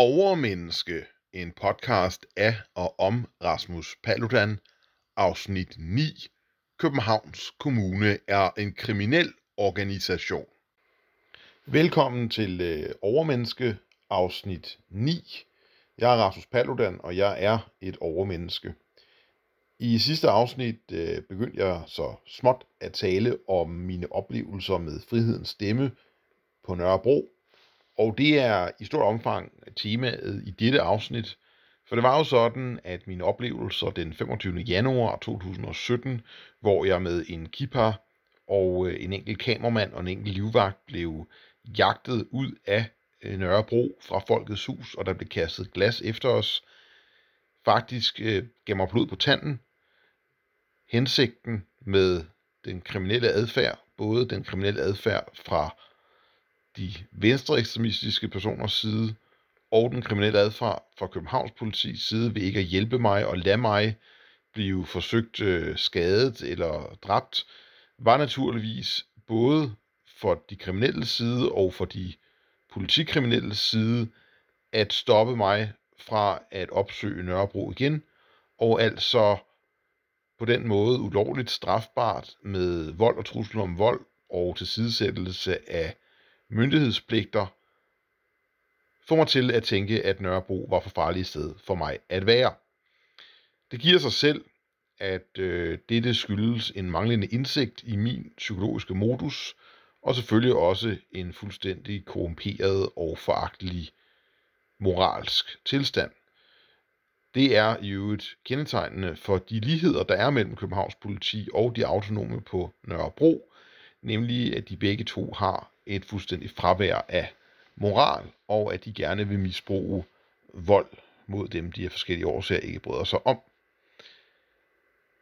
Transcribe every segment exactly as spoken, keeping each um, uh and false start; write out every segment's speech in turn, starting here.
Overmenneske, en podcast af og om Rasmus Paludan, afsnit ni. Københavns Kommune er en kriminel organisation. Velkommen til øh, Overmenneske, afsnit ni. Jeg er Rasmus Paludan, og jeg er et overmenneske. I sidste afsnit øh, begyndte jeg så småt at tale om mine oplevelser med Frihedens stemme på Nørrebro. Og det er i stort omfang temaet i dette afsnit, for det var jo sådan, at mine oplevelser den femogtyvende januar to tusind og sytten, hvor jeg med en kippa og en enkelt kameramand og en enkelt livvagt blev jagtet ud af Nørrebro fra Folkets Hus, og der blev kastet glas efter os, faktisk øh, gav mig blod på tanden. Hensigten med den kriminelle adfærd, både den kriminelle adfærd fra de venstre ekstremistiske personers side og den kriminelle adfærd fra Københavns politis side, vil ikke at hjælpe mig og lade mig blive forsøgt øh, skadet eller dræbt, var naturligvis både for de kriminelle side og for de politikriminelle side at stoppe mig fra at opsøge Nørrebro igen, og altså på den måde ulovligt strafbart med vold og trusler om vold og tilsidesættelse af myndighedspligter, får mig til at tænke, at Nørrebro var for farligt sted for mig at være. Det giver sig selv, at øh, dette skyldes en manglende indsigt i min psykologiske modus, og selvfølgelig også en fuldstændig korrumperet og foragtelig moralsk tilstand. Det er i øvrigt kendetegnende for de ligheder, der er mellem Københavns politi og de autonome på Nørrebro, nemlig at de begge to har et fuldstændigt fravær af moral, og at de gerne vil misbruge vold mod dem, de af forskellige årsager ikke bryder sig om.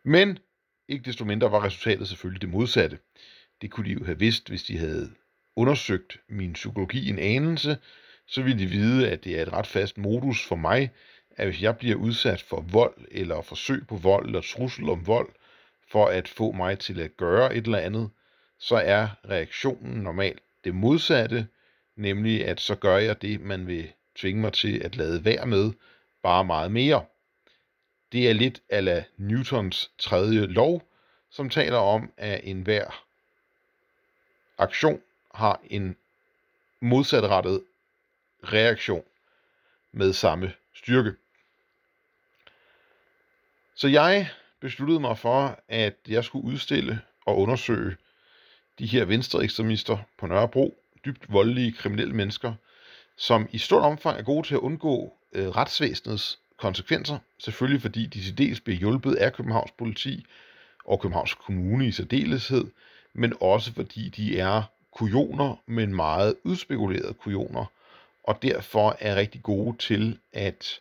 Men ikke desto mindre var resultatet selvfølgelig det modsatte. Det kunne de jo have vidst, hvis de havde undersøgt min psykologi en anelse, så ville de vide, at det er et ret fast modus for mig, at hvis jeg bliver udsat for vold, eller forsøg på vold, eller trussel om vold, for at få mig til at gøre et eller andet, så er reaktionen normalt det modsatte, nemlig at så gør jeg det, man vil tvinge mig til at lade være med, bare meget mere. Det er lidt a la Newtons tredje lov, som taler om, at enhver aktion har en modsatrettet reaktion med samme styrke. Så jeg besluttede mig for, at jeg skulle udstille og undersøge de her venstre ekstremister på Nørrebro, dybt voldelige kriminelle mennesker, som i stort omfang er gode til at undgå øh, retsvæsenets konsekvenser, selvfølgelig fordi de til dels bliver hjulpet af Københavns politi og Københavns Kommune i særdeleshed, men også fordi de er kujoner, men meget udspekulerede kujoner, og derfor er rigtig gode til at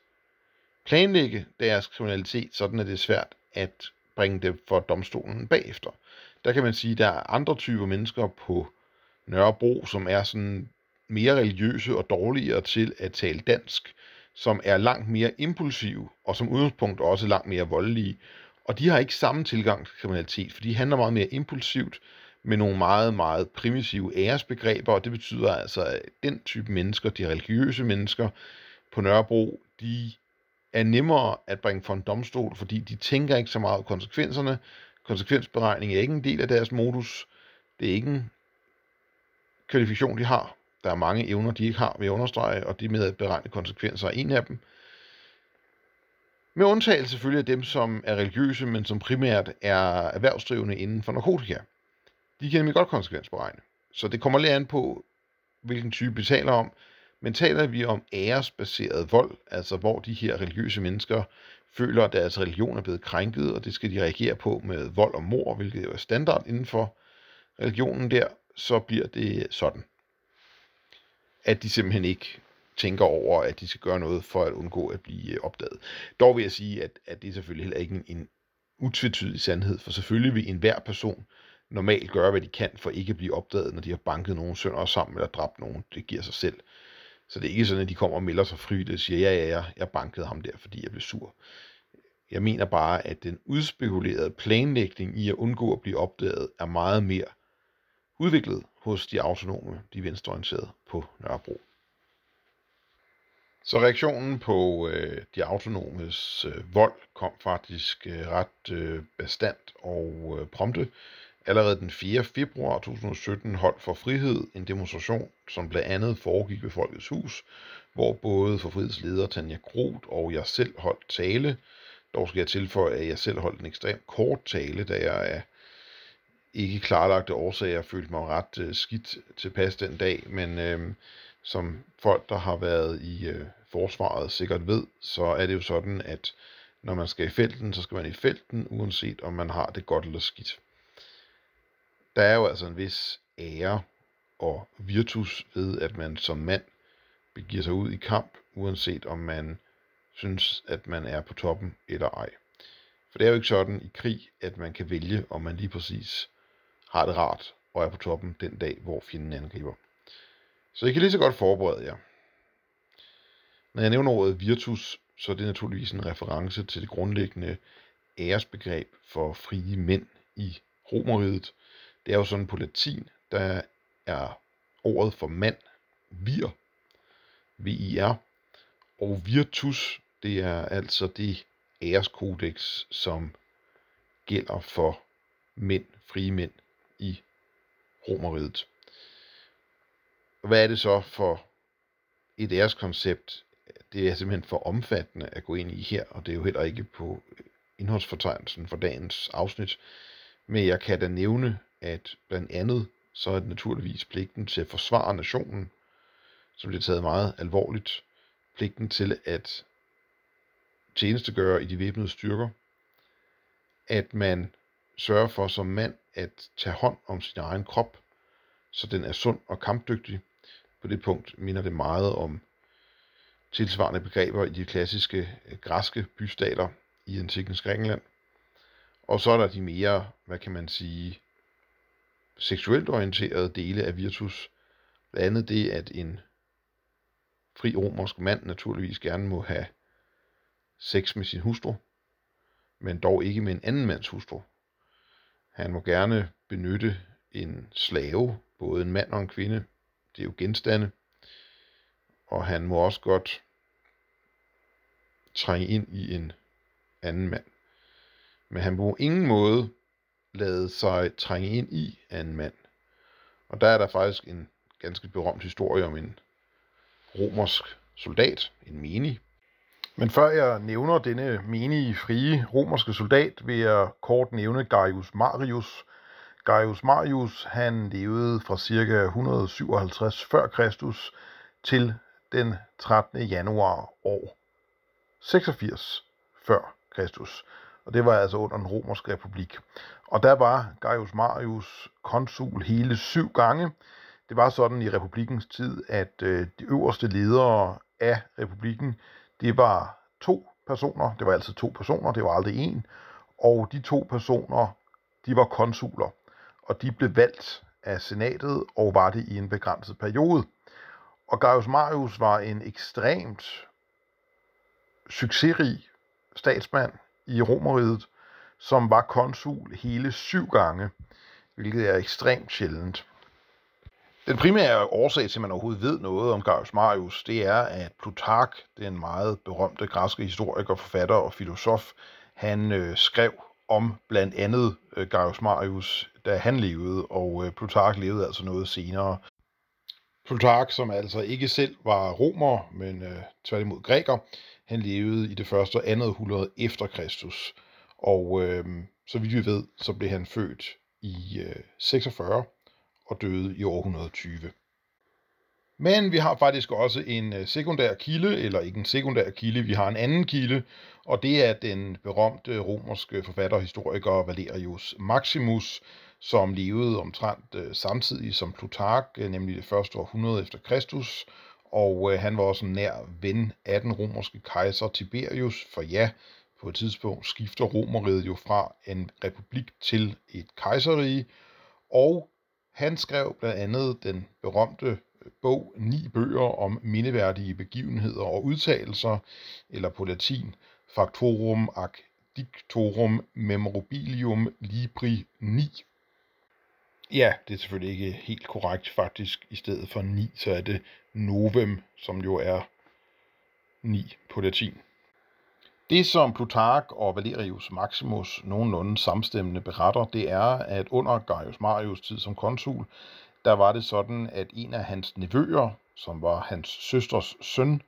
planlægge deres kriminalitet, sådan at det er svært at bringe det for domstolen bagefter. Der kan man sige, at der er andre typer mennesker på Nørrebro, som er sådan mere religiøse og dårligere til at tale dansk, som er langt mere impulsive, og som udgangspunkt også langt mere voldelige. Og de har ikke samme tilgang til kriminalitet, for de handler meget mere impulsivt, med nogle meget, meget primitive æresbegreber, og det betyder altså, at den type mennesker, de religiøse mennesker på Nørrebro, de er nemmere at bringe for en domstol, fordi de tænker ikke så meget af konsekvenserne. Konsekvensberegning er ikke en del af deres modus. Det er ikke en kvalifikation, de har. Der er mange evner, de ikke har, ved at understrege, og det med at beregne konsekvenser er en af dem. Med undtagelse selvfølgelig af dem, som er religiøse, men som primært er erhvervsdrivende inden for narkotika. De kan nemlig godt konsekvensberegne. Så det kommer lidt an på, hvilken type vi taler om. Men taler vi om æresbaseret vold, altså hvor de her religiøse mennesker føler, at deres religion er blevet krænket, og det skal de reagere på med vold og mord, hvilket er standard inden for religionen der, så bliver det sådan, at de simpelthen ikke tænker over, at de skal gøre noget for at undgå at blive opdaget. Dog vil jeg sige, at, at det er selvfølgelig heller ikke en, en utvetydig sandhed, for selvfølgelig vil enhver person normalt gøre, hvad de kan for ikke at blive opdaget, når de har banket nogen sønder sammen eller dræbt nogen. Det giver sig selv. Så det er ikke sådan, at de kommer og melder sig frivilligt og siger, ja, ja, ja, jeg bankede ham der, fordi jeg blev sur. Jeg mener bare, at den udspekulerede planlægning i at undgå at blive opdaget, er meget mere udviklet hos de autonome, de venstreorienterede på Nørrebro. Så reaktionen på øh, de autonomes øh, vold kom faktisk øh, ret øh, bestandt og øh, prompte. Allerede den fjerde februar to tusind og sytten holdt For Frihed en demonstration, som blandt andet foregik ved Folkets Hus, hvor både For Friheds leder Tania Groth og jeg selv holdt tale. Dog skal jeg tilføje, at jeg selv holdt en ekstremt kort tale, da jeg af ikke klarlagte årsager følte mig ret øh, skidt tilpas den dag, men øh, som folk, der har været i øh, forsvaret sikkert ved, så er det jo sådan, at når man skal i felten, så skal man i felten, uanset om man har det godt eller skidt. Der er jo altså en vis ære og virtus ved, at man som mand begiver sig ud i kamp, uanset om man synes, at man er på toppen eller ej. For det er jo ikke sådan i krig, at man kan vælge, om man lige præcis har det rart og er på toppen den dag, hvor fjenden angriber. Så I kan lige så godt forberede jer. Når jeg nævner ordet virtus, så er det naturligvis en reference til det grundlæggende æresbegreb for frie mænd i Romerriget. Det er jo sådan på latin, der er ordet for mand, vir, V I R, og virtus, det er altså det æreskodex, som gælder for mænd, frie mænd i Romerriget. Hvad er det så for et æreskoncept? Det er simpelthen for omfattende at gå ind i her, og det er jo heller ikke på indholdsfortegnelsen for dagens afsnit. Men jeg kan da nævne, at blandt andet så er det naturligvis pligten til at forsvare nationen, som bliver taget meget alvorligt. Pligten til at tjenestegøre i de væbnede styrker. At man sørger for som mand at tage hånd om sin egen krop, så den er sund og kampdygtig. På det punkt minder det meget om tilsvarende begreber i de klassiske græske bystater i antikkens Grækenland. Og så er der de mere, hvad kan man sige, seksuelt orienterede dele af virtus. Blandt andet det, at en fri romersk mand naturligvis gerne må have sex med sin hustru, men dog ikke med en anden mands hustru. Han må gerne benytte en slave, både en mand og en kvinde. Det er jo genstande. Og han må også godt trænge ind i en anden mand. Men han må på ingen måde lade sig trænge ind i anden mand. Og der er der faktisk en ganske berømt historie om en romersk soldat, en menig. Men før jeg nævner denne menige, frie romerske soldat, vil jeg kort nævne Gaius Marius. Gaius Marius, han levede fra ca. et hundrede syvoghalvtreds før Kristus til den trettende januar år seksogfirs før Kristus. Og det var altså under den romerske republik. Og der var Gaius Marius konsul hele syv gange. Det var sådan i republikkens tid, at øh, de øverste ledere af republikken, det var to personer. Det var altså to personer, det var aldrig en. Og de to personer, de var konsuler. Og de blev valgt af senatet, og var det i en begrænset periode. Og Gaius Marius var en ekstremt succesrig statsmand i Romerriget, som var konsul hele syv gange, hvilket er ekstremt sjældent. Den primære årsag til, at man overhovedet ved noget om Gaius Marius, det er, at Plutark, den meget berømte græske historiker, forfatter og filosof, han øh, skrev om blandt andet øh, Gaius Marius, da han levede, og øh, Plutark levede altså noget senere. Plutark, som altså ikke selv var romer, men øh, tværtimod græker, han levede i det første og andet århundrede efter Kristus, og øh, så vidt vi ved, så blev han født i øh, seksogfyrre og døde i år et hundrede og tyve. Men vi har faktisk også en sekundær kilde, eller ikke en sekundær kilde, vi har en anden kilde, og det er den berømte romerske forfatter og historiker Valerius Maximus, som levede omtrent øh, samtidig som Plutark, øh, nemlig det første århundrede efter Kristus, og øh, han var også en nær ven af den romerske kejser Tiberius, for ja, på et tidspunkt skifter Romerriget jo fra en republik til et kejserrige, og han skrev blandt andet den berømte bog, ni bøger om mindeværdige begivenheder og udtalelser, eller på latin, Factorum ac Dictorum Memorabilium Libri ni. Ja, det er selvfølgelig ikke helt korrekt faktisk. I stedet for ni, så er det novem, som jo er ni på latin. Det, som Plutark og Valerius Maximus nogenlunde samstemmende beretter, det er, at under Gaius Marius' tid som konsul, der var det sådan, at en af hans nevøer, som var hans søsters søn,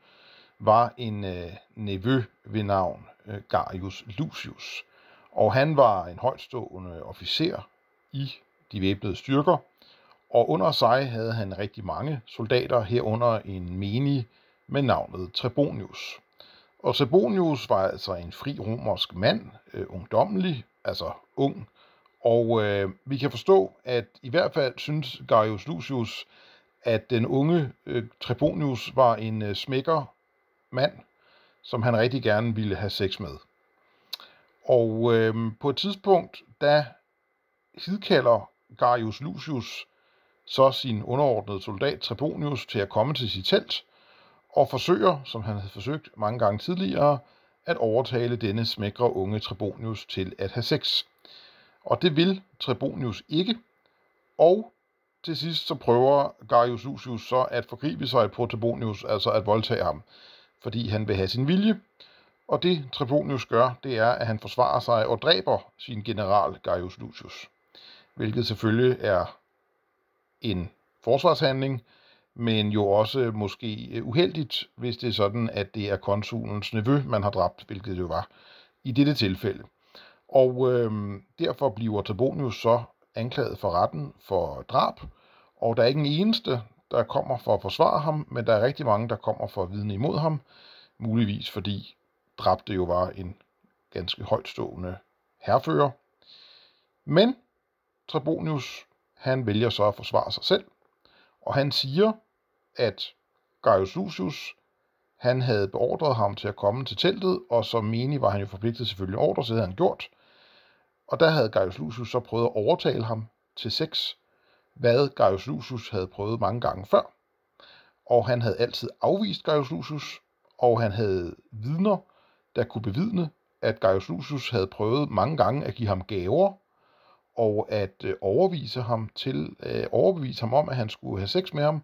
var en øh, nevø ved navn øh, Gaius Lucius. Og han var en højtstående officer i de væbnede styrker, og under sig havde han rigtig mange soldater, herunder en menig med navnet Trebonius. Og Trebonius var altså en fri romersk mand, øh, ungdommelig, altså ung, og øh, vi kan forstå, at i hvert fald synes Gaius Lucius, at den unge øh, Trebonius var en øh, smækker mand, som han rigtig gerne ville have sex med. Og øh, på et tidspunkt, da hidkalder Gaius Lucius så sin underordnede soldat Trebonius til at komme til sit telt, og forsøger, som han havde forsøgt mange gange tidligere, at overtale denne smækre unge Trebonius til at have sex. Og det vil Trebonius ikke, og til sidst så prøver Gaius Lucius så at forgribe sig på Trebonius, altså at voldtage ham, fordi han vil have sin vilje. Og det Trebonius gør, det er, at han forsvarer sig og dræber sin general Gaius Lucius, hvilket selvfølgelig er en forsvarshandling, men jo også måske uheldigt, hvis det er sådan, at det er konsulens nevø, man har dræbt, hvilket det jo var i dette tilfælde. Og øh, derfor bliver Trebonius så anklaget for retten for drab, og der er ikke en eneste, der kommer for at forsvare ham, men der er rigtig mange, der kommer for at vidne imod ham, muligvis fordi dræbte jo var en ganske højtstående herrefører. Men Trebonius, han vælger så at forsvare sig selv, og han siger, at Gaius Lucius, han havde beordret ham til at komme til teltet, og som menig var han jo forpligtet selvfølgelig ordre, så det havde han gjort. Og der havde Gaius Lucius så prøvet at overtale ham til sex, hvad Gaius Lucius havde prøvet mange gange før. Og han havde altid afvist Gaius Lucius, og han havde vidner, der kunne bevidne, at Gaius Lucius havde prøvet mange gange at give ham gaver, og at overbevise ham til, øh, overbevise ham om, at han skulle have sex med ham,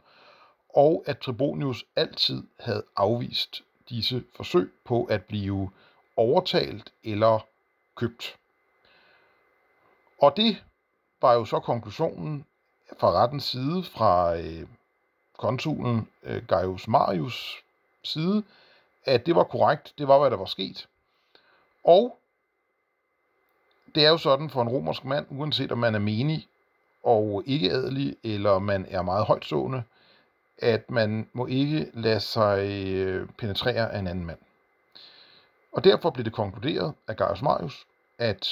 og at Trebonius altid havde afvist disse forsøg på at blive overtalt eller købt. Og det var jo så konklusionen fra rettens side, fra øh, konsulen øh, Gaius Marius side, at det var korrekt, det var, hvad der var sket. Og det er jo sådan for en romersk mand, uanset om man er menig og ikke adelig, eller man er meget højtstående, at man må ikke lade sig penetrere af en anden mand. Og derfor blev det konkluderet af Gaius Marius, at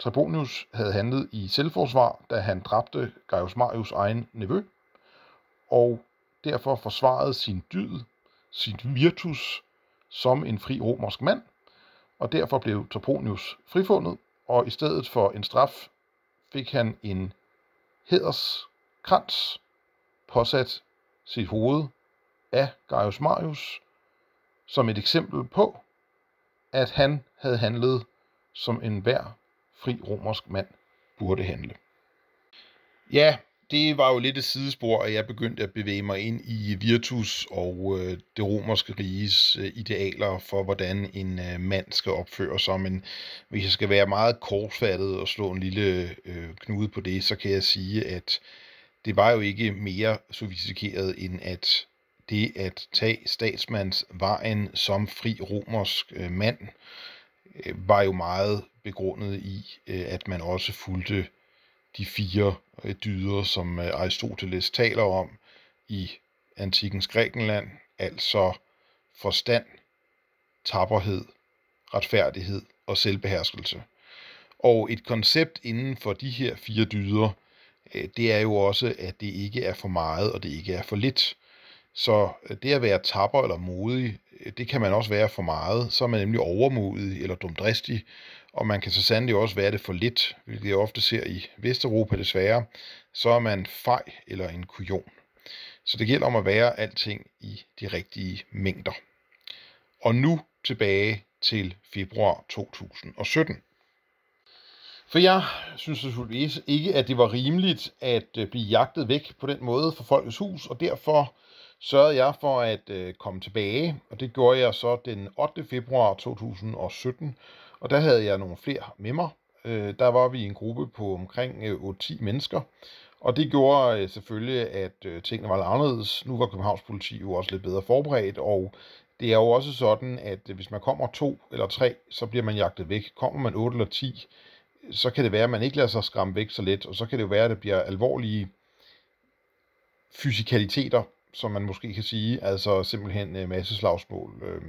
Trebonius havde handlet i selvforsvar, da han dræbte Gaius Marius' egen nevø, og derfor forsvarede sin dyd, sin virtus, som en fri romersk mand, og derfor blev Trebonius frifundet, og i stedet for en straf fik han en hæderskrans påsat sit hoved af Gaius Marius som et eksempel på, at han havde handlet som enhver fri romersk mand burde handle. Ja, det var jo lidt et sidespor, at jeg begyndte at bevæge mig ind i virtus og øh, det romerske riges øh, idealer for, hvordan en øh, mand skal opføre sig. Men hvis jeg skal være meget kortfattet og slå en lille øh, knude på det, så kan jeg sige, at det var jo ikke mere sofistikeret, end at det at tage statsmandsvejen som fri romersk øh, mand, øh, var jo meget begrundet i, øh, at man også fulgte de fire dyder, som Aristoteles taler om i antikkens Grækenland, altså forstand, tapperhed, retfærdighed og selvbeherskelse. Og et koncept inden for de her fire dyder, det er jo også, at det ikke er for meget, og det ikke er for lidt. Så det at være tapper eller modig, det kan man også være for meget. Så er man nemlig overmodig eller dumdristig, og man kan så sandelig også være det for lidt, hvilket jeg ofte ser i Vesteuropa desværre. Så er man fej eller en kujon. Så det gælder om at være alting i de rigtige mængder. Og nu tilbage til februar to tusind og sytten. For jeg synes selvfølgelig ikke, at det var rimeligt at blive jagtet væk på den måde fra Folkets Hus, og derfor sørgede jeg for at øh, komme tilbage, og det gjorde jeg så den ottende februar to tusind og sytten, og der havde jeg nogle flere med mig. Øh, der var vi i en gruppe på omkring øh, otte ti mennesker, og det gjorde øh, selvfølgelig, at øh, tingene var lidt anderledes. Nu var Københavns politi jo også lidt bedre forberedt, og det er jo også sådan, at øh, hvis man kommer to eller tre, så bliver man jagtet væk. Kommer man otte eller ti, så kan det være, at man ikke lader sig skræmme væk så let, og så kan det jo være, at det bliver alvorlige fysikaliteter, som man måske kan sige, altså simpelthen masse slagsmål, øh,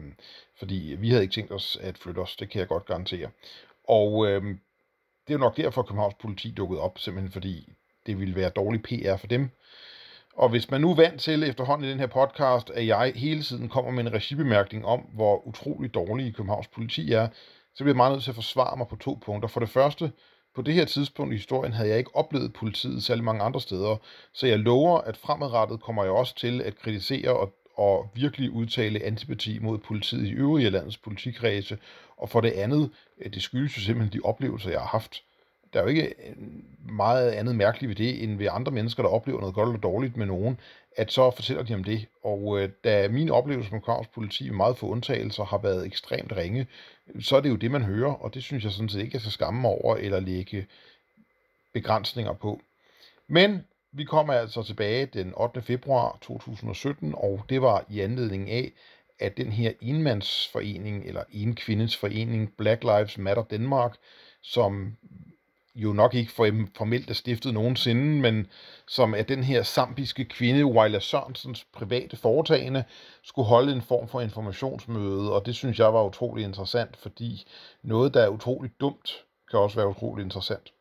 fordi vi havde ikke tænkt os at flytte os, det kan jeg godt garantere. Og øh, det er jo nok derfor, at Københavns politi dukkede op, simpelthen fordi det ville være dårlig P R for dem. Og hvis man nu er vant til efterhånden i den her podcast, at jeg hele tiden kommer med en regibemærkning om, hvor utrolig dårlig Københavns politi er, så bliver jeg meget nødt til at forsvare mig på to punkter. For det første, på det her tidspunkt i historien havde jeg ikke oplevet politiet særlig mange andre steder, så jeg lover, at fremadrettet kommer jeg også til at kritisere og, og virkelig udtale antipati mod politiet i øvrige landets politikredse. Og for det andet, det skyldes jo simpelthen de oplevelser, jeg har haft. Der er jo ikke meget andet mærkeligt ved det, end ved andre mennesker, der oplever noget godt eller dårligt med nogen, at så fortæller de om det. Og øh, da mine oplevelser med Københavns politi, meget få undtagelser, har været ekstremt ringe, så er det jo det, man hører, og det synes jeg sådan set ikke, jeg skal skamme over eller lægge begrænsninger på. Men vi kommer altså tilbage den ottende februar to tusind og sytten, og det var i anledning af, at den her enmandsforening, eller enkvindesforening, Black Lives Matter Denmark, som jo nok ikke formelt er stiftet nogensinde, men som er den her zambiske kvinde, Bwalya Sørensens private foretagende, skulle holde en form for informationsmøde, og det synes jeg var utrolig interessant, fordi noget, der er utrolig dumt, kan også være utrolig interessant.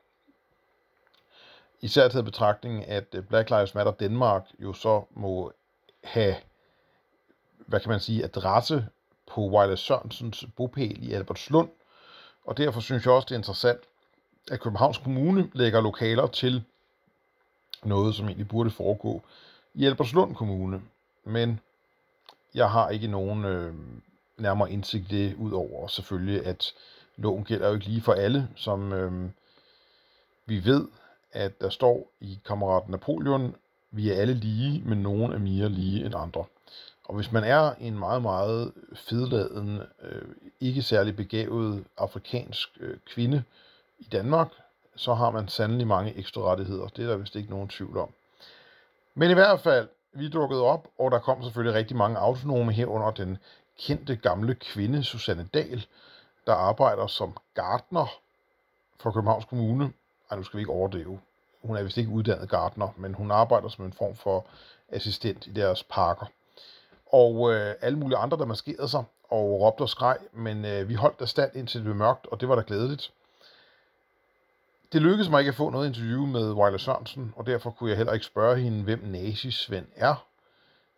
Især taget i betragtning, at Black Lives Matter Denmark jo så må have, hvad kan man sige, adresse på Bwalya Sørensens bopæl i Albertslund, og derfor synes jeg også, det er interessant, at Københavns Kommune lægger lokaler til noget, som egentlig burde foregå i Albertslund Kommune. Men jeg har ikke nogen øh, nærmere indsigt i det, udover selvfølgelig, at loven gælder jo ikke lige for alle, som øh, vi ved, at der står i Kammerat Napoleon, vi er alle lige, men nogen er mere lige end andre. Og hvis man er en meget, meget fedladen, øh, ikke særlig begavet afrikansk øh, kvinde, i Danmark, så har man sandelig mange ekstra rettigheder. Det er der vist ikke nogen tvivl om. Men i hvert fald, vi dukkede op, og der kom selvfølgelig rigtig mange autonome herunder den kendte gamle kvinde, Susanne Dahl, der arbejder som gartner for Københavns Kommune. Ej, nu skal vi ikke overdrive. Hun er vist ikke uddannet gartner, men hun arbejder som en form for assistent i deres parker. Og øh, alle mulige andre, der maskerede sig og råbte og skreg, men øh, vi holdt der stand indtil det blev mørkt, og det var da glædeligt. Det lykkedes mig ikke at få noget interview med Bwalya Sørensen, og derfor kunne jeg heller ikke spørge hende, hvem Nazi-Svend er.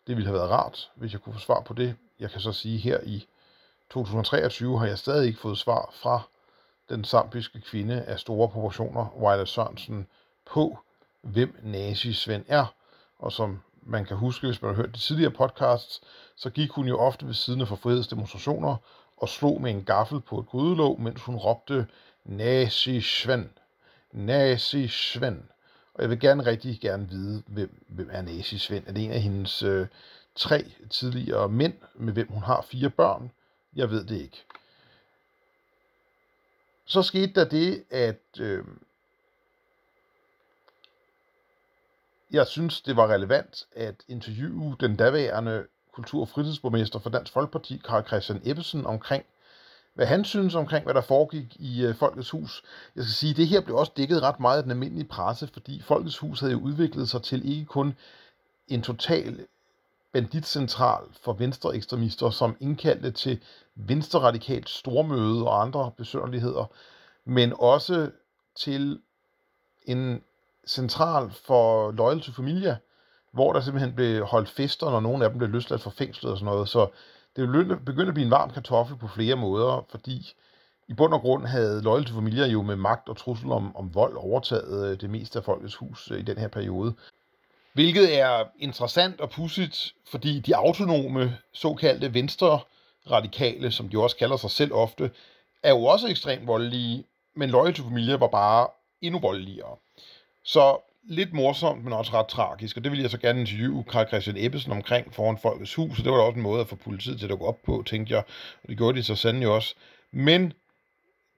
Det ville have været rart, hvis jeg kunne få svar på det. Jeg kan så sige, her i to tusind og treogtyve har jeg stadig ikke fået svar fra den zambiske kvinde af store proportioner, Bwalya Sørensen, på, hvem Nazi-Svend er. Og som man kan huske, hvis man har hørt de tidligere podcasts, så gik hun jo ofte ved siden af For Friheds demonstrationer og slog med en gaffel på et grydelåg, mens hun råbte Nazi-Svend. Nazi-Svend. Og jeg vil gerne rigtig gerne vide, hvem, hvem er Nazi-Svend. Er det en af hendes øh, tre tidligere mænd, med hvem hun har fire børn? Jeg ved det ikke. Så skete der det, at øh, jeg synes, det var relevant at interviewe den daværende kultur- og fritidsborgmester for Dansk Folkeparti, Carl Christian Ebbesen, omkring hvad han synes omkring, hvad der foregik i øh, Folkets Hus. Jeg skal sige, at det her blev også dækket ret meget af den almindelige presse, fordi Folkets Hus havde jo udviklet sig til ikke kun en total banditcentral for venstre ekstremister, som indkaldte til venstreradikalt stormøde og andre besønderligheder, men også til en central for Loyal to Familia, hvor der simpelthen blev holdt fester, når nogle af dem blev løsladt fra fængslet og sådan noget, så det begyndte at blive en varm kartoffel på flere måder, fordi i bund og grund havde Loyal to Familia jo med magt og trussel om, om vold overtaget det meste af Folkets Hus i den her periode. Hvilket er interessant og pudsigt, fordi de autonome såkaldte venstre-radikale, som de også kalder sig selv ofte, er jo også ekstremt voldelige, men Loyal to Familia var bare endnu voldeligere. Så lidt morsomt, men også ret tragisk, og det ville jeg så gerne interviewe Carl Christian Ebbesen omkring foran Folkets Hus, og det var da også en måde at få politiet til at gå op på, tænkte jeg, og det gjorde de så sandelig også. Men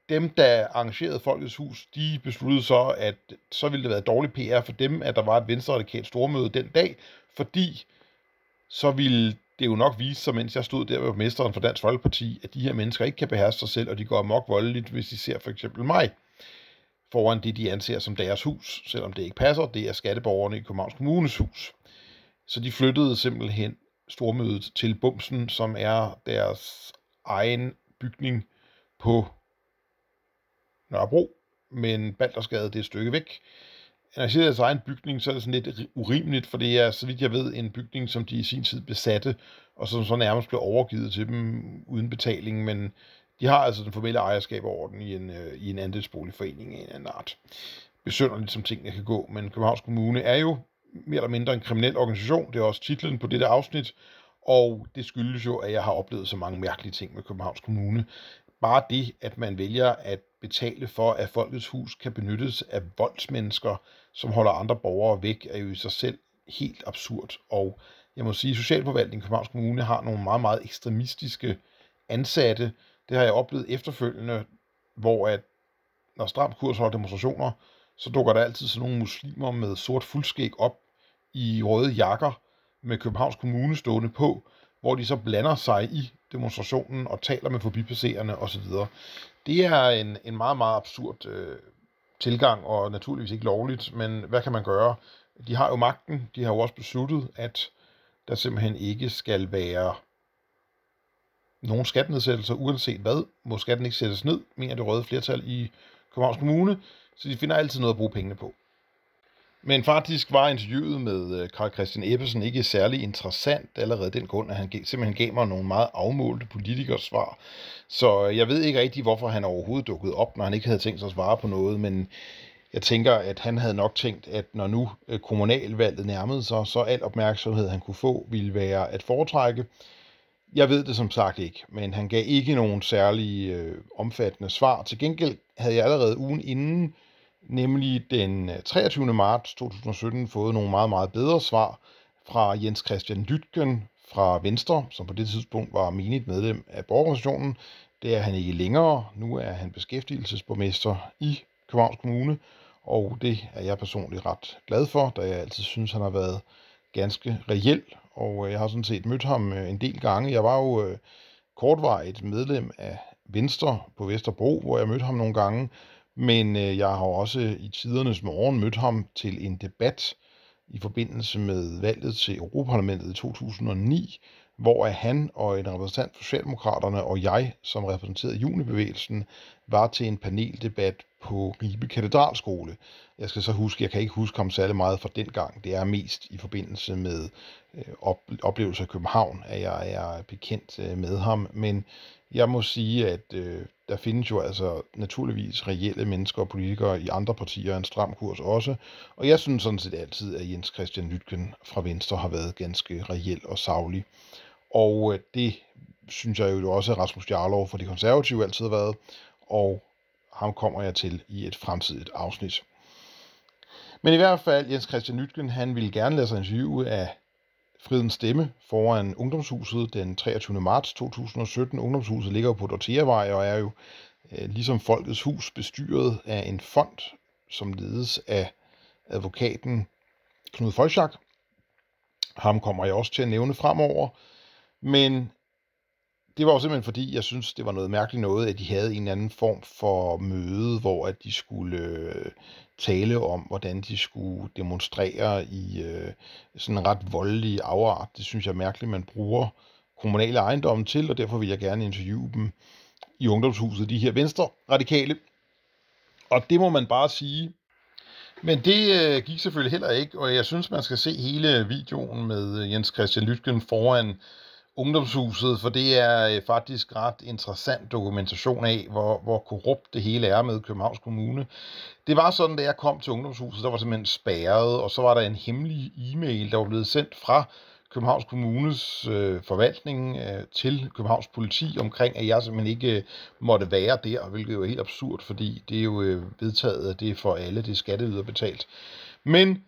dem, der arrangerede Folkets Hus, de besluttede så, at så ville det være dårlig P R for dem, at der var et venstreradikalt stormøde den dag, fordi så ville det jo nok vise sig, mens jeg stod der med borgmesteren for Dansk Folkeparti, at de her mennesker ikke kan beherske sig selv, og de går amok voldeligt, hvis de ser for eksempel mig foran det, de anser som deres hus, selvom det ikke passer. Det er skatteborgerne i Københavns Kommunes hus. Så de flyttede simpelthen stormødet til Bumsen, som er deres egen bygning på Nørrebro, men Baldersgade, det er et stykke væk. Når jeg siger deres egen bygning, så er det sådan lidt urimeligt, for det er, så vidt jeg ved, en bygning, som de i sin tid besatte, og som så nærmest blev overgivet til dem uden betaling, men de har altså den formelle ejerskab over den i en, øh, i en andelsboligforening af en anden art. Besynderligt som tingene kan gå, men Københavns Kommune er jo mere eller mindre en kriminel organisation, det er også titlen på dette afsnit, og det skyldes jo, at jeg har oplevet så mange mærkelige ting med Københavns Kommune. Bare det, at man vælger at betale for, at Folkets Hus kan benyttes af voldsmennesker, som holder andre borgere væk, er jo i sig selv helt absurd. Og jeg må sige, at Socialforvaltningen i Københavns Kommune har nogle meget, meget ekstremistiske ansatte. Det har jeg oplevet efterfølgende, hvor at, når Stram Kurs holder demonstrationer, så dukker der altid sådan nogle muslimer med sort fuldskæg op i røde jakker med Københavns Kommune stående på, hvor de så blander sig i demonstrationen og taler med forbipasserende osv. Det er en, en meget, meget absurd øh, tilgang, og naturligvis ikke lovligt, men hvad kan man gøre? De har jo magten, de har jo også besluttet, at der simpelthen ikke skal være nogen skattenedsættelser, uanset hvad, må skatten ikke sættes ned, mener det røde flertal i Københavns Kommune, så de finder altid noget at bruge pengene på. Men faktisk var interviewet med Carl Christian Ebbesen ikke særlig interessant allerede den grund, at han simpelthen gav mig nogle meget afmålte politikers svar. Så jeg ved ikke rigtig, hvorfor han overhovedet dukkede op, når han ikke havde tænkt sig at svare på noget, men jeg tænker, at han havde nok tænkt, at når nu kommunalvalget nærmede sig, så al opmærksomhed, han kunne få, ville være at foretrække. Jeg ved det som sagt ikke, men han gav ikke nogen særlige øh, omfattende svar. Til gengæld havde jeg allerede ugen inden, nemlig den treogtyvende marts to tusind og sytten, fået nogle meget, meget bedre svar fra Jens Christian Lytgen fra Venstre, som på det tidspunkt var menigt medlem af borgerorganisationen. Det er han ikke længere. Nu er han beskæftigelsesborgmester i Københavns Kommune, og det er jeg personligt ret glad for, da jeg altid synes, han har været ganske reel, og jeg har sådan set mødt ham en del gange. Jeg var jo kortvarigt medlem af Venstre på Vesterbro, hvor jeg mødte ham nogle gange, men jeg har også i tidernes morgen mødt ham til en debat i forbindelse med valget til Europaparlamentet i to tusind og ni, hvor han og en repræsentant for Socialdemokraterne og jeg, som repræsenterede Junibevægelsen, var til en paneldebat på Ribe Katedralskole. Jeg skal så huske, jeg kan ikke huske ham særlig meget fra den gang. Det er mest i forbindelse med øh, oplevelser i København, at jeg er bekendt øh, med ham. Men jeg må sige, at øh, der findes jo altså naturligvis reelle mennesker og politikere i andre partier end Stram Kurs også. Og jeg synes sådan set altid, at Jens Christian Lytgen fra Venstre har været ganske reel og saglig. Og øh, det synes jeg jo også, at Rasmus Jarlov fra De Konservative altid har været. Og ham kommer jeg til i et fremtidigt afsnit. Men i hvert fald, Jens Christian Lytgen, han ville gerne lade sig interviewe af Frihedens Stemme foran Ungdomshuset den treogtyvende marts to tusind og sytten. Ungdomshuset ligger på Dortheavej og er jo øh, ligesom Folkets Hus bestyret af en fond, som ledes af advokaten Knud Foldschack. Ham kommer jeg også til at nævne fremover, men det var jo simpelthen fordi, jeg synes, det var noget mærkeligt noget, at de havde en anden form for møde, hvor at de skulle tale om, hvordan de skulle demonstrere i øh, sådan en ret voldelig afart. Det synes jeg er mærkeligt, man bruger kommunale ejendomme til, og derfor vil jeg gerne interviewe dem i Ungdomshuset, de her venstre radikale. Og det må man bare sige. Men det øh, gik selvfølgelig heller ikke, og jeg synes, man skal se hele videoen med Jens Christian Lytgen foran Ungdomshuset, for det er faktisk ret interessant dokumentation af, hvor, hvor korrupt det hele er med Københavns Kommune. Det var sådan, da jeg kom til Ungdomshuset, der var simpelthen spærret, og så var der en hemmelig e-mail, der var blevet sendt fra Københavns Kommunes øh, forvaltning øh, til Københavns Politi omkring, at jeg simpelthen ikke øh, måtte være der, hvilket jo er helt absurd, fordi det er jo øh, vedtaget, at det er for alle, det er skatteyderbetalt. Men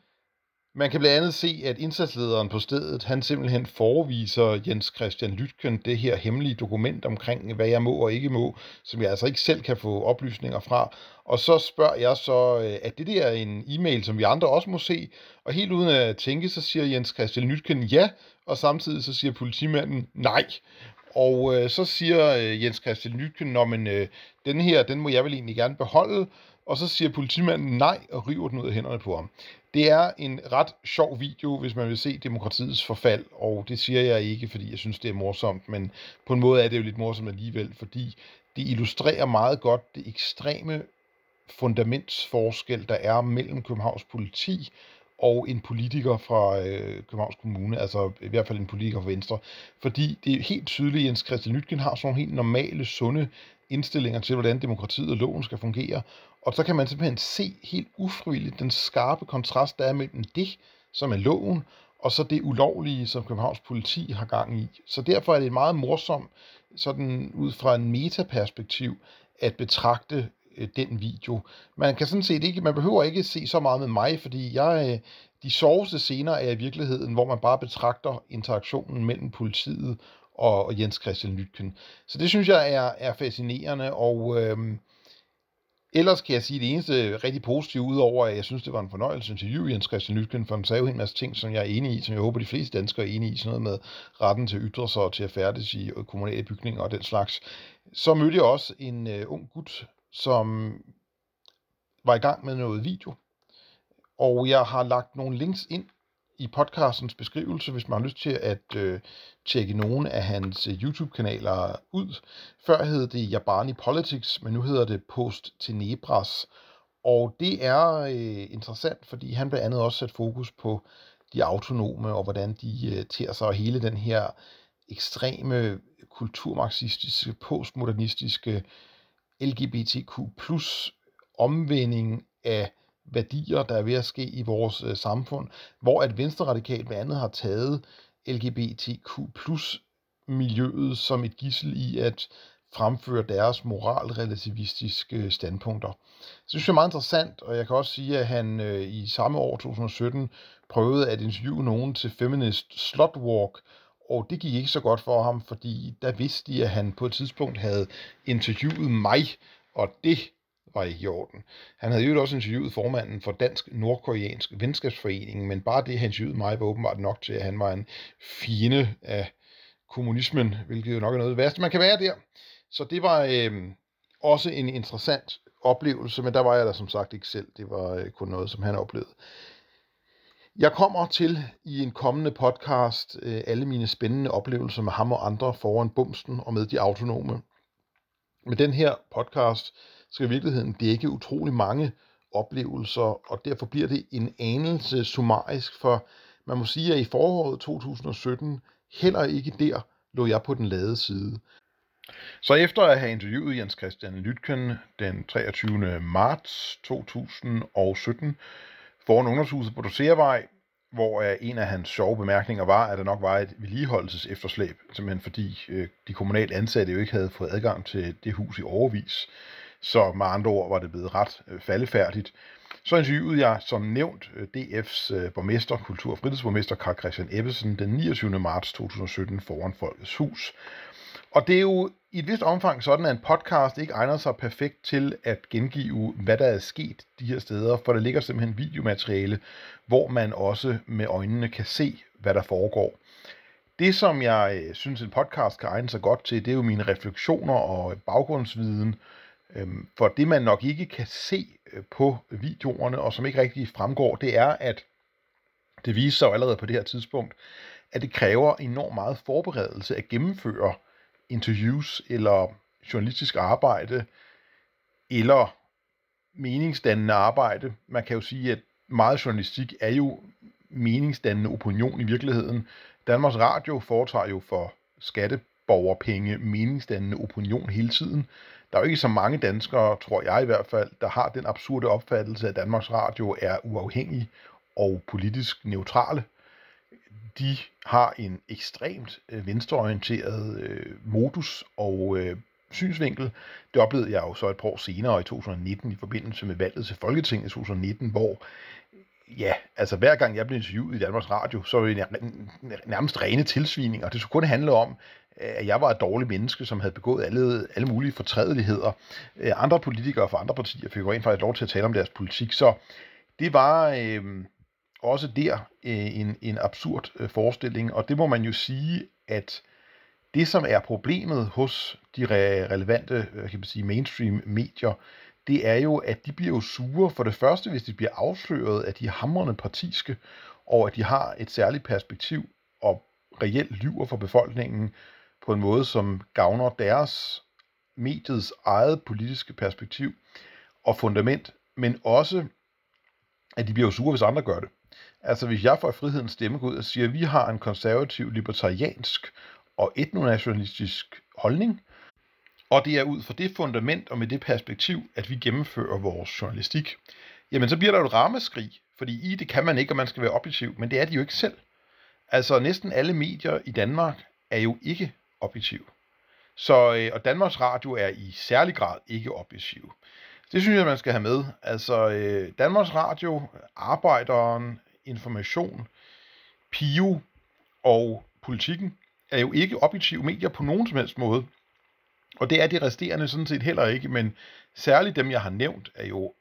man kan blandt andet se, at indsatslederen på stedet, han simpelthen foreviser Jens Christian Lytgen det her hemmelige dokument omkring, hvad jeg må og ikke må, som jeg altså ikke selv kan få oplysninger fra. Og så spørger jeg så, at det der er en e-mail, som vi andre også må se? Og helt uden at tænke, så siger Jens Christian Lytgen ja, og samtidig så siger politimanden nej. Og øh, så siger øh, Jens Christian Lytgen, at øh, den her, den må jeg vel egentlig gerne beholde. Og så siger politimanden nej og river den ud af hænderne på ham. Det er en ret sjov video, hvis man vil se demokratiets forfald, og det siger jeg ikke, fordi jeg synes, det er morsomt, men på en måde er det jo lidt morsomt alligevel, fordi det illustrerer meget godt det ekstreme fundamentsforskel, der er mellem Københavns politi og en politiker fra øh, Københavns Kommune, altså i hvert fald en politiker fra Venstre, fordi det er helt tydeligt, at Jens Christian Lytgen har sådan nogle helt normale, sunde indstillinger til, hvordan demokratiet og loven skal fungere, og så kan man simpelthen se helt ufrivilligt den skarpe kontrast, der er mellem det, som er loven, og så det ulovlige, som Københavns politi har gang i. Så derfor er det meget morsomt, sådan ud fra en metaperspektiv, at betragte øh, den video. Man kan sådan set ikke, man behøver ikke se så meget med mig, fordi jeg, øh, de sjoveste scener er i virkeligheden, hvor man bare betragter interaktionen mellem politiet og, og Jens Christian Lytgen. Så det synes jeg er, er fascinerende, og øh, ellers kan jeg sige, det eneste rigtig positive, udover at jeg synes, det var en fornøjelse at interviewe Jens Christian Lytgen, for han sagde jo en masse ting, som jeg er enig i, som jeg håber, de fleste danskere er enige i, sådan noget med retten til at ytre sig og til at færdes i kommunale bygninger og den slags. Så mødte jeg også en øh, ung gut, som var i gang med noget video, og jeg har lagt nogle links ind i podcastens beskrivelse, hvis man har lyst til at øh, tjekke nogle af hans YouTube-kanaler ud. Før hed det Jabani Politics, men nu hedder det Post Tenebras. Og det er øh, interessant, fordi han blandt andet også sat fokus på de autonome, og hvordan de øh, tærer sig, og hele den her ekstreme, kulturmarxistiske, postmodernistiske L G B T Q plus omvending af værdier, der er ved at ske i vores øh, samfund, hvor at venstreradikale blandt andet har taget L G B T Q plus miljøet som et gidsel i at fremføre deres moralrelativistiske standpunkter. Det synes jeg er meget interessant, og jeg kan også sige, at han øh, i samme år, to tusind og sytten, prøvede at interviewe nogen til Feminist Slutwalk, og det gik ikke så godt for ham, fordi der vidste de, at han på et tidspunkt havde interviewet mig, og det var ikke i orden. Han havde jo også interviewet formanden for Dansk Nordkoreansk Venskabsforening, men bare det, han interviewede mig, var åbenbart nok til, at han var en fjende af kommunismen, hvilket jo nok er noget værst, man kan være der. Så det var øh, også en interessant oplevelse, men der var jeg da som sagt ikke selv. Det var øh, kun noget, som han oplevede. Jeg kommer til i en kommende podcast øh, alle mine spændende oplevelser med ham og andre foran Bumsen og med de autonome. Med den her podcast skal i virkeligheden dække utrolig mange oplevelser, og derfor bliver det en anelse summarisk, for man må sige, at i foråret to tusind og sytten, heller ikke der, lå jeg på den lade side. Så efter at have interviewet Jens Christian Lytgen den treogtyvende marts to tusind og sytten foran Ungdomshuset på Dortheavej, hvor en af hans sjove bemærkninger var, at der nok var et vedligeholdelses efterslæb, simpelthen fordi øh, de kommunale ansatte jo ikke havde fået adgang til det hus i årevis. Så med andre ord var det blevet ret faldefærdigt. Så interviewede jeg som nævnt D F's borgmester, kultur- og fritidsborgmester Carl Christian Ebbesen den niogtyvende marts to tusind og sytten foran Folkets Hus. Og det er jo i et vist omfang sådan, at en podcast ikke egner sig perfekt til at gengive, hvad der er sket de her steder, for der ligger simpelthen videomateriale, hvor man også med øjnene kan se, hvad der foregår. Det, som jeg synes, en podcast kan egne sig godt til, det er jo mine refleksioner og baggrundsviden, for det, man nok ikke kan se på videoerne, og som ikke rigtig fremgår, det er, at det viser sig allerede på det her tidspunkt, at det kræver enormt meget forberedelse at gennemføre interviews eller journalistisk arbejde eller meningsdannende arbejde. Man kan jo sige, at meget journalistik er jo meningsdannende opinion i virkeligheden. Danmarks Radio foretager jo for skatteborgerpenge meningsdannende opinion hele tiden. Der er jo ikke så mange danskere, tror jeg i hvert fald, der har den absurde opfattelse, at Danmarks Radio er uafhængig og politisk neutrale. De har en ekstremt venstreorienteret øh, modus og øh, synsvinkel. Det oplevede jeg jo så et par år senere i to tusind og nitten i forbindelse med valget til Folketinget i to tusind og nitten, hvor Ja, altså hver gang jeg blev interviewet i Danmarks Radio, så var det nærmest rene tilsvininger. Det skulle kun handle om, at jeg var et dårligt menneske, som havde begået alle, alle mulige fortrædeligheder. Andre politikere fra andre partier fik jo rent faktisk lov til at tale om deres politik, så det var øh, også der øh, en, en absurd øh, forestilling, og det må man jo sige, at det, som er problemet hos de re- relevante øh, kan man sige, mainstream-medier, det er jo, at de bliver jo sure for det første, hvis de bliver afsløret, at de er hamrende partiske, og at de har et særligt perspektiv og reelt lyver for befolkningen på en måde, som gavner deres mediets eget politiske perspektiv og fundament, men også, at de bliver jo sure, hvis andre gør det. Altså, hvis jeg får Frihedens Stemme går ud og siger, at vi har en konservativ, libertariansk og etnonationalistisk holdning, og det er ud fra det fundament og med det perspektiv, at vi gennemfører vores journalistik, jamen så bliver der jo et ramaskrig, fordi i det kan man ikke, og man skal være objektiv, men det er de jo ikke selv. Altså næsten alle medier i Danmark er jo ikke objektive. Så, og Danmarks Radio er i særlig grad ikke objektive. Det synes jeg, man skal have med. Altså Danmarks Radio, Arbejderen, Information, P I O og Politikken er jo ikke objektive medier på nogen som helst måde. Og det er de resterende sådan set heller ikke, men særligt dem, jeg har nævnt, er jo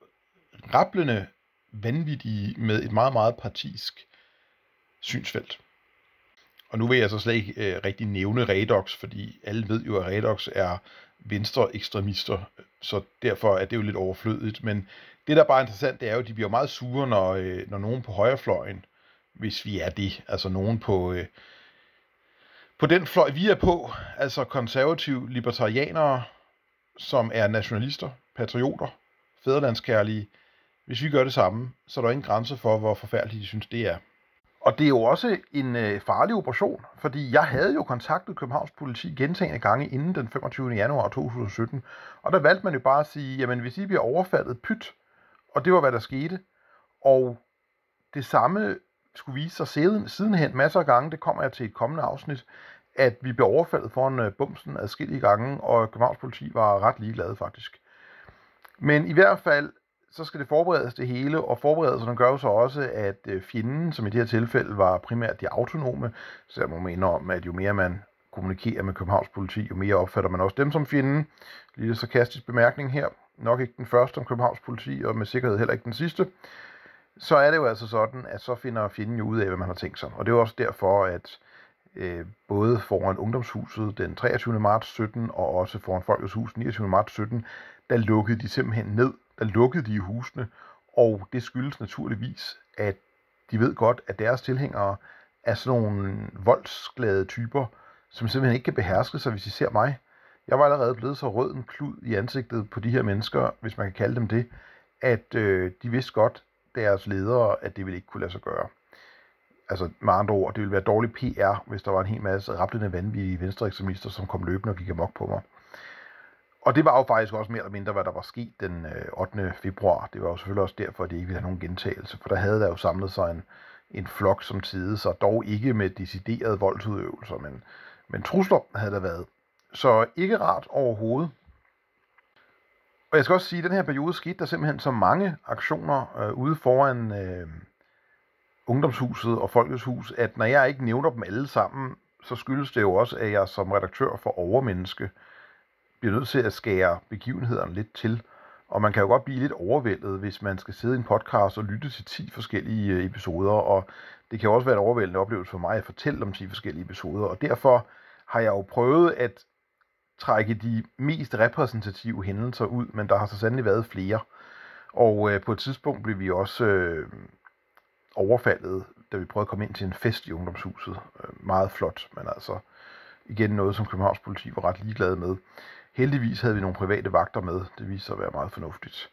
rablende vanvittige med et meget, meget partisk synsfelt. Og nu vil jeg så slet ikke øh, rigtig nævne Redox, fordi alle ved jo, at Redox er venstre ekstremister, så derfor er det jo lidt overflødigt. Men det, der bare er interessant, det er jo, at de bliver meget sure, når, øh, når nogen på højrefløjen, hvis vi er det, altså nogen på... Øh, På den fløj, vi er på, altså konservative libertarianere, som er nationalister, patrioter, fædrelandskærlige, hvis vi gør det samme, så er der ingen grænse for, hvor forfærdeligt de synes, det er. Og det er jo også en øh, farlig operation, fordi jeg havde jo kontaktet Københavns Politi gentagne gange inden den femogtyvende januar to tusind sytten, og der valgte man jo bare at sige, jamen hvis I bliver overfaldet, pyt, og det var, hvad der skete, og det samme skulle vise sig siden, sidenhen masser af gange, det kommer jeg til et kommende afsnit, at vi blev overfaldet foran Bumsen adskillige gange, og Københavns Politi var ret ligeglade faktisk. Men i hvert fald, så skal det forberedes det hele, og forberedelserne gør jo så også, at fjenden, som i det her tilfælde var primært de autonome, så jeg må mene om, at jo mere man kommunikerer med Københavns Politi, jo mere opfatter man også dem som fjenden. Lille sarkastisk bemærkning her, nok ikke den første om Københavns Politi, og med sikkerhed heller ikke den sidste. Så er det jo altså sådan, at så finder fjenden jo ud af, hvad man har tænkt sig. Og det er også derfor, at øh, både foran Ungdomshuset den treogtyvende marts sytten og også foran Folkets Hus den niogtyvende marts sytten, der lukkede de simpelthen ned. Der lukkede de husene, og det skyldes naturligvis, at de ved godt, at deres tilhængere er sådan nogle voldsglade typer, som simpelthen ikke kan beherske sig, hvis de ser mig. Jeg var allerede blevet så rød en klud i ansigtet på de her mennesker, hvis man kan kalde dem det, at øh, de vidste godt, deres ledere, at det ville ikke kunne lade sig gøre. Altså med andre ord, det ville være dårlig P R, hvis der var en hel masse rablende vanvittige venstreekstremister, som kom løbende og gik amok på mig. Og det var jo faktisk også mere eller mindre, hvad der var sket den ottende februar. Det var jo selvfølgelig også derfor, at det ikke ville have nogen gentagelse, for der havde der jo samlet sig en, en flok, som tidede sig, dog ikke med deciderede voldsudøvelser, men, men trusler havde der været. Så ikke rart overhovedet. Og jeg skal også sige, at den her periode skete der simpelthen så mange aktioner øh, ude foran øh, Ungdomshuset og Folkets Hus, at når jeg ikke nævner dem alle sammen, så skyldes det jo også, at jeg som redaktør for Overmenneske bliver nødt til at skære begivenhederne lidt til. Og man kan jo godt blive lidt overvældet, hvis man skal sidde i en podcast og lytte til ti forskellige episoder, og det kan også være en overvældende oplevelse for mig at fortælle om ti forskellige episoder, og derfor har jeg jo prøvet at trække de mest repræsentative hændelser ud, men der har så sandelig været flere. Og øh, på et tidspunkt blev vi også øh, overfaldet, da vi prøvede at komme ind til en fest i Ungdomshuset. Øh, meget flot, men altså igen noget, som Københavns Politi var ret ligeglade med. Heldigvis havde vi nogle private vagter med. Det viste sig at være meget fornuftigt.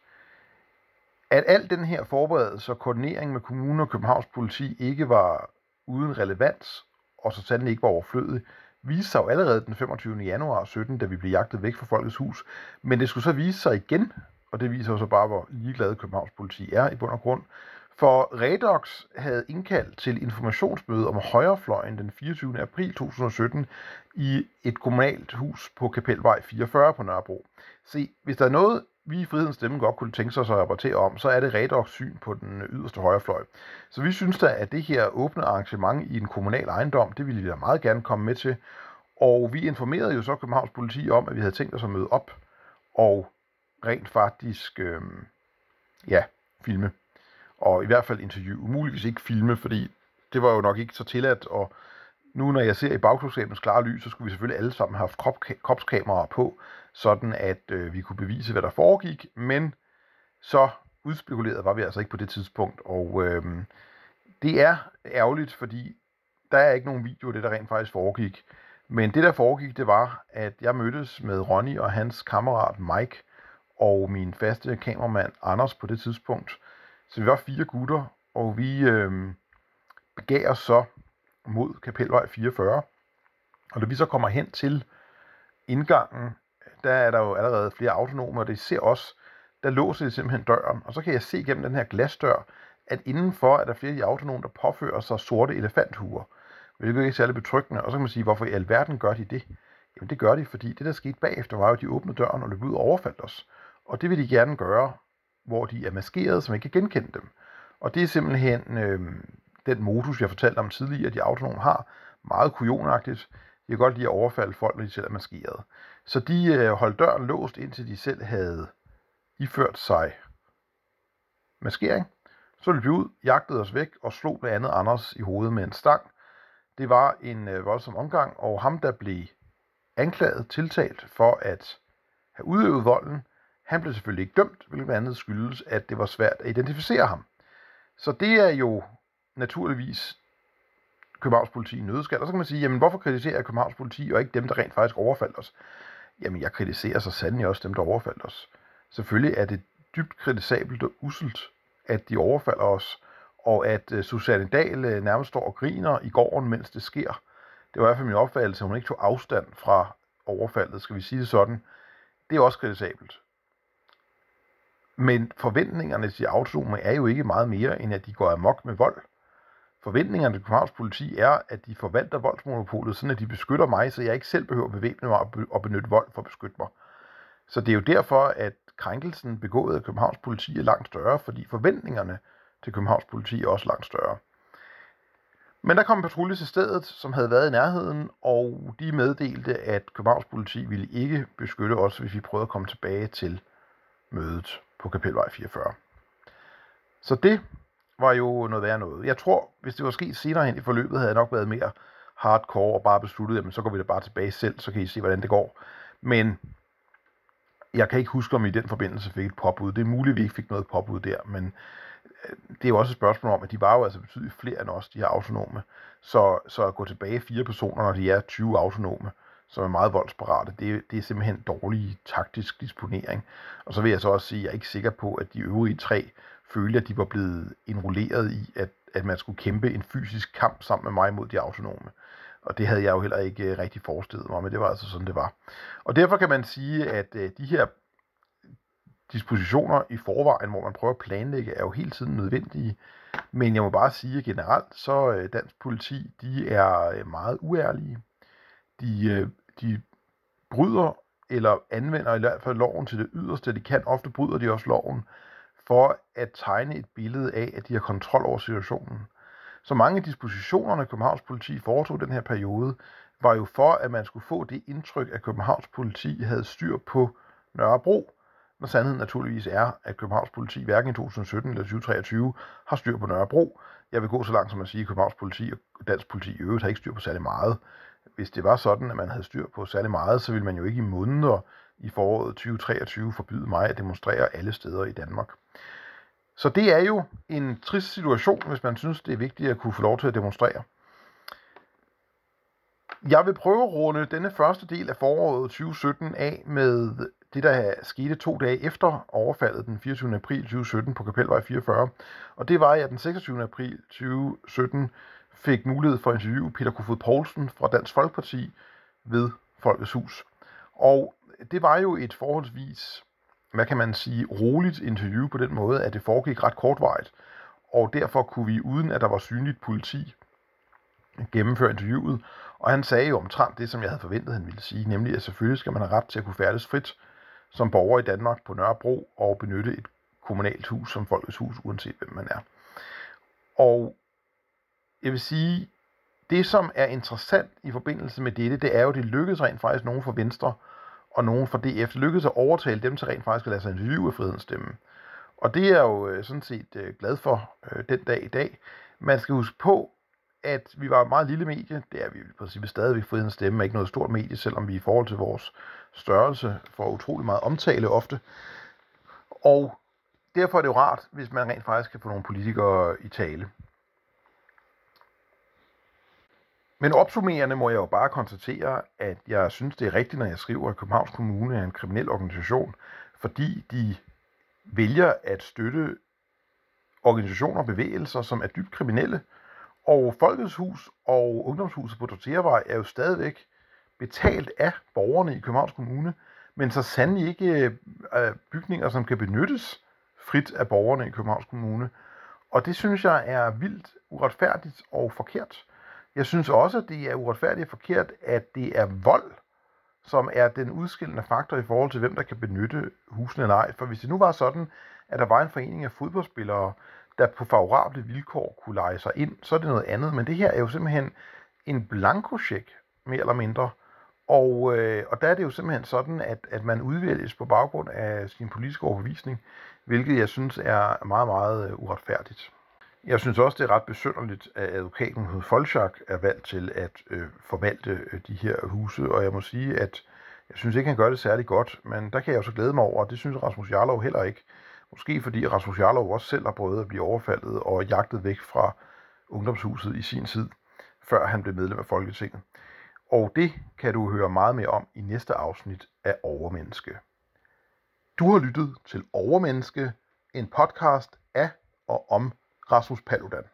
At al den her forberedelse og koordinering med kommunen og Københavns Politi ikke var uden relevans, og så sandelig ikke var overflødig, viste sig jo allerede den femogtyvende januar sytten, da vi blev jagtet væk fra Folkets Hus, men det skulle så vise sig igen, og det viser jo så bare, hvor ligeglade Københavns Politi er i bund og grund, for Redox havde indkaldt til informationsmøde om højrefløjen den fireogtyvende april to tusind sytten i et kommunalt hus på Kapelvej fireogfyrre på Nørrebro. Se, hvis der er noget, vi i Frihedens Stemme godt kunne tænke sig at rapportere om, så er det Redox syn på den yderste højrefløj. Så vi synes da, at det her åbne arrangement i en kommunal ejendom, det ville vi da meget gerne komme med til. Og vi informerede jo så Københavns Politi om, at vi havde tænkt os at møde op og rent faktisk øh, ja, filme. Og i hvert fald interview. Muligvis ikke filme, fordi det var jo nok ikke så tilladt. Og nu når jeg ser i bagklodskabens klare lys, så skulle vi selvfølgelig alle sammen have haft krop, kropskameraer på, sådan at øh, vi kunne bevise, hvad der foregik. Men så udspekuleret var vi altså ikke på det tidspunkt. Og øh, det er ærgerligt, fordi der er ikke nogen video af det, der rent faktisk foregik. Men det, der foregik, det var, at jeg mødtes med Ronny og hans kammerat Mike og min faste kameramand Anders på det tidspunkt. Så vi var fire gutter, og vi øh, begav os så mod Kapelvej fireogfyrre. Og da vi så kommer hen til indgangen, der er der jo allerede flere autonomer, og det ser også, der låser det simpelthen døren. Og så kan jeg se gennem den her glasdør, at indenfor er der flere af de autonomer, der påfører sig sorte elefanthuer. Hvilket er ikke særlig betryggende. Og så kan man sige, hvorfor i alverden gør de det? Jamen det gør de, fordi det der skete bagefter var jo, at de åbnede døren og løb ud og overfaldt os. Og det vil de gerne gøre, hvor de er maskeret, så man ikke kan genkende dem. Og det er simpelthen øh, den modus, jeg fortalte om tidligere, at de autonome har. Meget kujonagtigt. De kan godt lide at overfalde folk, når de selv er maskeret. Så de øh, holdt døren låst, indtil de selv havde iført sig maskering. Så løb de ud, jagtede os væk og slog blandt andet Anders i hovedet med en stang. Det var en øh, voldsom omgang, og ham, der blev anklaget, tiltalt for at have udøvet volden, han blev selvfølgelig ikke dømt, hvilket blandt andet skyldes, at det var svært at identificere ham. Så det er jo naturligvis Københavns Politi i nødskal. Og så kan man sige, jamen hvorfor kritiserer jeg Københavns Politi og ikke dem, der rent faktisk overfaldt os? Jamen jeg kritiserer så sandelig også dem, der overfaldt os. Selvfølgelig er det dybt kritisabelt og usselt, at de overfalder os, og at uh, Susanne Dahl uh, nærmest står og griner i gården, mens det sker. Det var i hvert fald min opfattelse, at hun ikke tog afstand fra overfaldet, skal vi sige det sådan. Det er også kritisabelt. Men forventningerne til autonome er jo ikke meget mere, end at de går amok med vold. Forventningerne til Københavns Politi er, at de forvalter voldsmonopolet, sådan at de beskytter mig, så jeg ikke selv behøver at bevæbne mig og benytte vold for at beskytte mig. Så det er jo derfor, at krænkelsen begået af Københavns Politi er langt større, fordi forventningerne til Københavns Politi er også langt større. Men der kom en patrulje til stedet, som havde været i nærheden, og de meddelte, at Københavns Politi ville ikke beskytte os, hvis vi prøvede at komme tilbage til mødet på Kapelvej fireogfyrre. Så det var jo noget værre noget. Jeg tror, hvis det var sket senere hen i forløbet, havde jeg nok været mere hardcore og bare besluttet, jamen så går vi da bare tilbage selv, så kan I se, hvordan det går. Men jeg kan ikke huske, om I i den forbindelse fik et påbud. Det er muligt, vi ikke fik noget påbud der, men det er jo også et spørgsmål om, at de var jo altså betydeligt flere end os, de her autonome. Så, så at gå tilbage fire personer, når de er tyve autonome, som er meget voldsparate, det, det er simpelthen dårlig taktisk disponering. Og så vil jeg så også sige, at jeg er ikke sikker på, at de øvrige tre følte, at de var blevet enrolleret i, at, at man skulle kæmpe en fysisk kamp sammen med mig mod de autonome. Og det havde jeg jo heller ikke rigtig forestillet mig, men det var altså sådan, det var. Og derfor kan man sige, at de her dispositioner i forvejen, hvor man prøver at planlægge, er jo hele tiden nødvendige. Men jeg må bare sige, at generelt, så dansk politi, de er meget uærlige. De, de bryder eller anvender i hvert fald loven til det yderste. De kan ofte bryder de også loven for at tegne et billede af, at de har kontrol over situationen. Så mange af dispositionerne, Københavns Politi foretog den her periode, var jo for, at man skulle få det indtryk, at Københavns Politi havde styr på Nørrebro, når sandheden naturligvis er, at Københavns Politi hverken i to tusind sytten eller tyve treogtyve har styr på Nørrebro. Jeg vil gå så langt som at sige, at Københavns Politi og dansk politi i øvrigt har ikke styr på særlig meget. Hvis det var sådan, at man havde styr på særlig meget, så ville man jo ikke i måneder i foråret tyve treogtyve forbyde mig at demonstrere alle steder i Danmark. Så det er jo en trist situation, hvis man synes, det er vigtigt at kunne få lov til at demonstrere. Jeg vil prøve at runde denne første del af foråret tyve sytten af med det, der skete to dage efter overfaldet den fireogtyvende april tyve sytten på Kapelvej fireogfyrre. Og det var, at jeg den seksogtyvende april tyve sytten fik mulighed for at interviewe Peter Kofod Poulsen fra Dansk Folkeparti ved Folkets Hus. Og det var jo et forholdsvis, hvad kan man sige, roligt interview på den måde, at det foregik ret kortvarigt, og derfor kunne vi, uden at der var synligt politi, gennemføre interviewet. Og han sagde jo omtrent det, som jeg havde forventet, han ville sige, nemlig at selvfølgelig skal man have ret til at kunne færdes frit som borger i Danmark på Nørrebro og benytte et kommunalt hus som Folkets Hus, uanset hvem man er. Og jeg vil sige, det som er interessant i forbindelse med dette, det er jo, det lykkedes rent faktisk nogen fra Venstre og nogen fra D F, lykkedes at overtale dem til rent faktisk at lade sig interviewe af Frihedens Stemme. Og det er jo sådan set glad for den dag i dag. Man skal huske på, at vi var et meget lille medie, det er vi i princippet stadigvæk. Frihedens Stemme er ikke noget stort medie, selvom vi i forhold til vores størrelse får utrolig meget omtale ofte. Og derfor er det jo rart, hvis man rent faktisk kan få nogle politikere i tale. Men opsummerende må jeg jo bare konstatere, at jeg synes, det er rigtigt, når jeg skriver, at Københavns Kommune er en kriminel organisation, fordi de vælger at støtte organisationer og bevægelser, som er dybt kriminelle. Og Folkets Hus og Ungdomshuset på Dortheavej er jo stadigvæk betalt af borgerne i Københavns Kommune, men så sandelig ikke bygninger, som kan benyttes frit af borgerne i Københavns Kommune. Og det synes jeg er vildt uretfærdigt og forkert. Jeg synes også, at det er uretfærdigt og forkert, at det er vold, som er den udskillende faktor i forhold til, hvem der kan benytte husene eller ej. For hvis det nu var sådan, at der var en forening af fodboldspillere, der på favorable vilkår kunne leje sig ind, så er det noget andet. Men det her er jo simpelthen en blankocheck, mere eller mindre. Og, øh, og der er det jo simpelthen sådan, at, at man udvælges på baggrund af sin politiske overbevisning, hvilket jeg synes er meget, meget uretfærdigt. Jeg synes også, det er ret besynderligt, at advokaten Knud Foldschack er valgt til at øh, forvalte de her huse, og jeg må sige, at jeg synes ikke, han gør det særlig godt, men der kan jeg jo så glæde mig over, og det synes Rasmus Jarlov heller ikke. Måske fordi Rasmus Jarlov også selv har prøvet at blive overfaldet og jagtet væk fra Ungdomshuset i sin tid, før han blev medlem af Folketinget. Og det kan du høre meget mere om i næste afsnit af Overmenneske. Du har lyttet til Overmenneske, en podcast af og om Rasmus Paludan.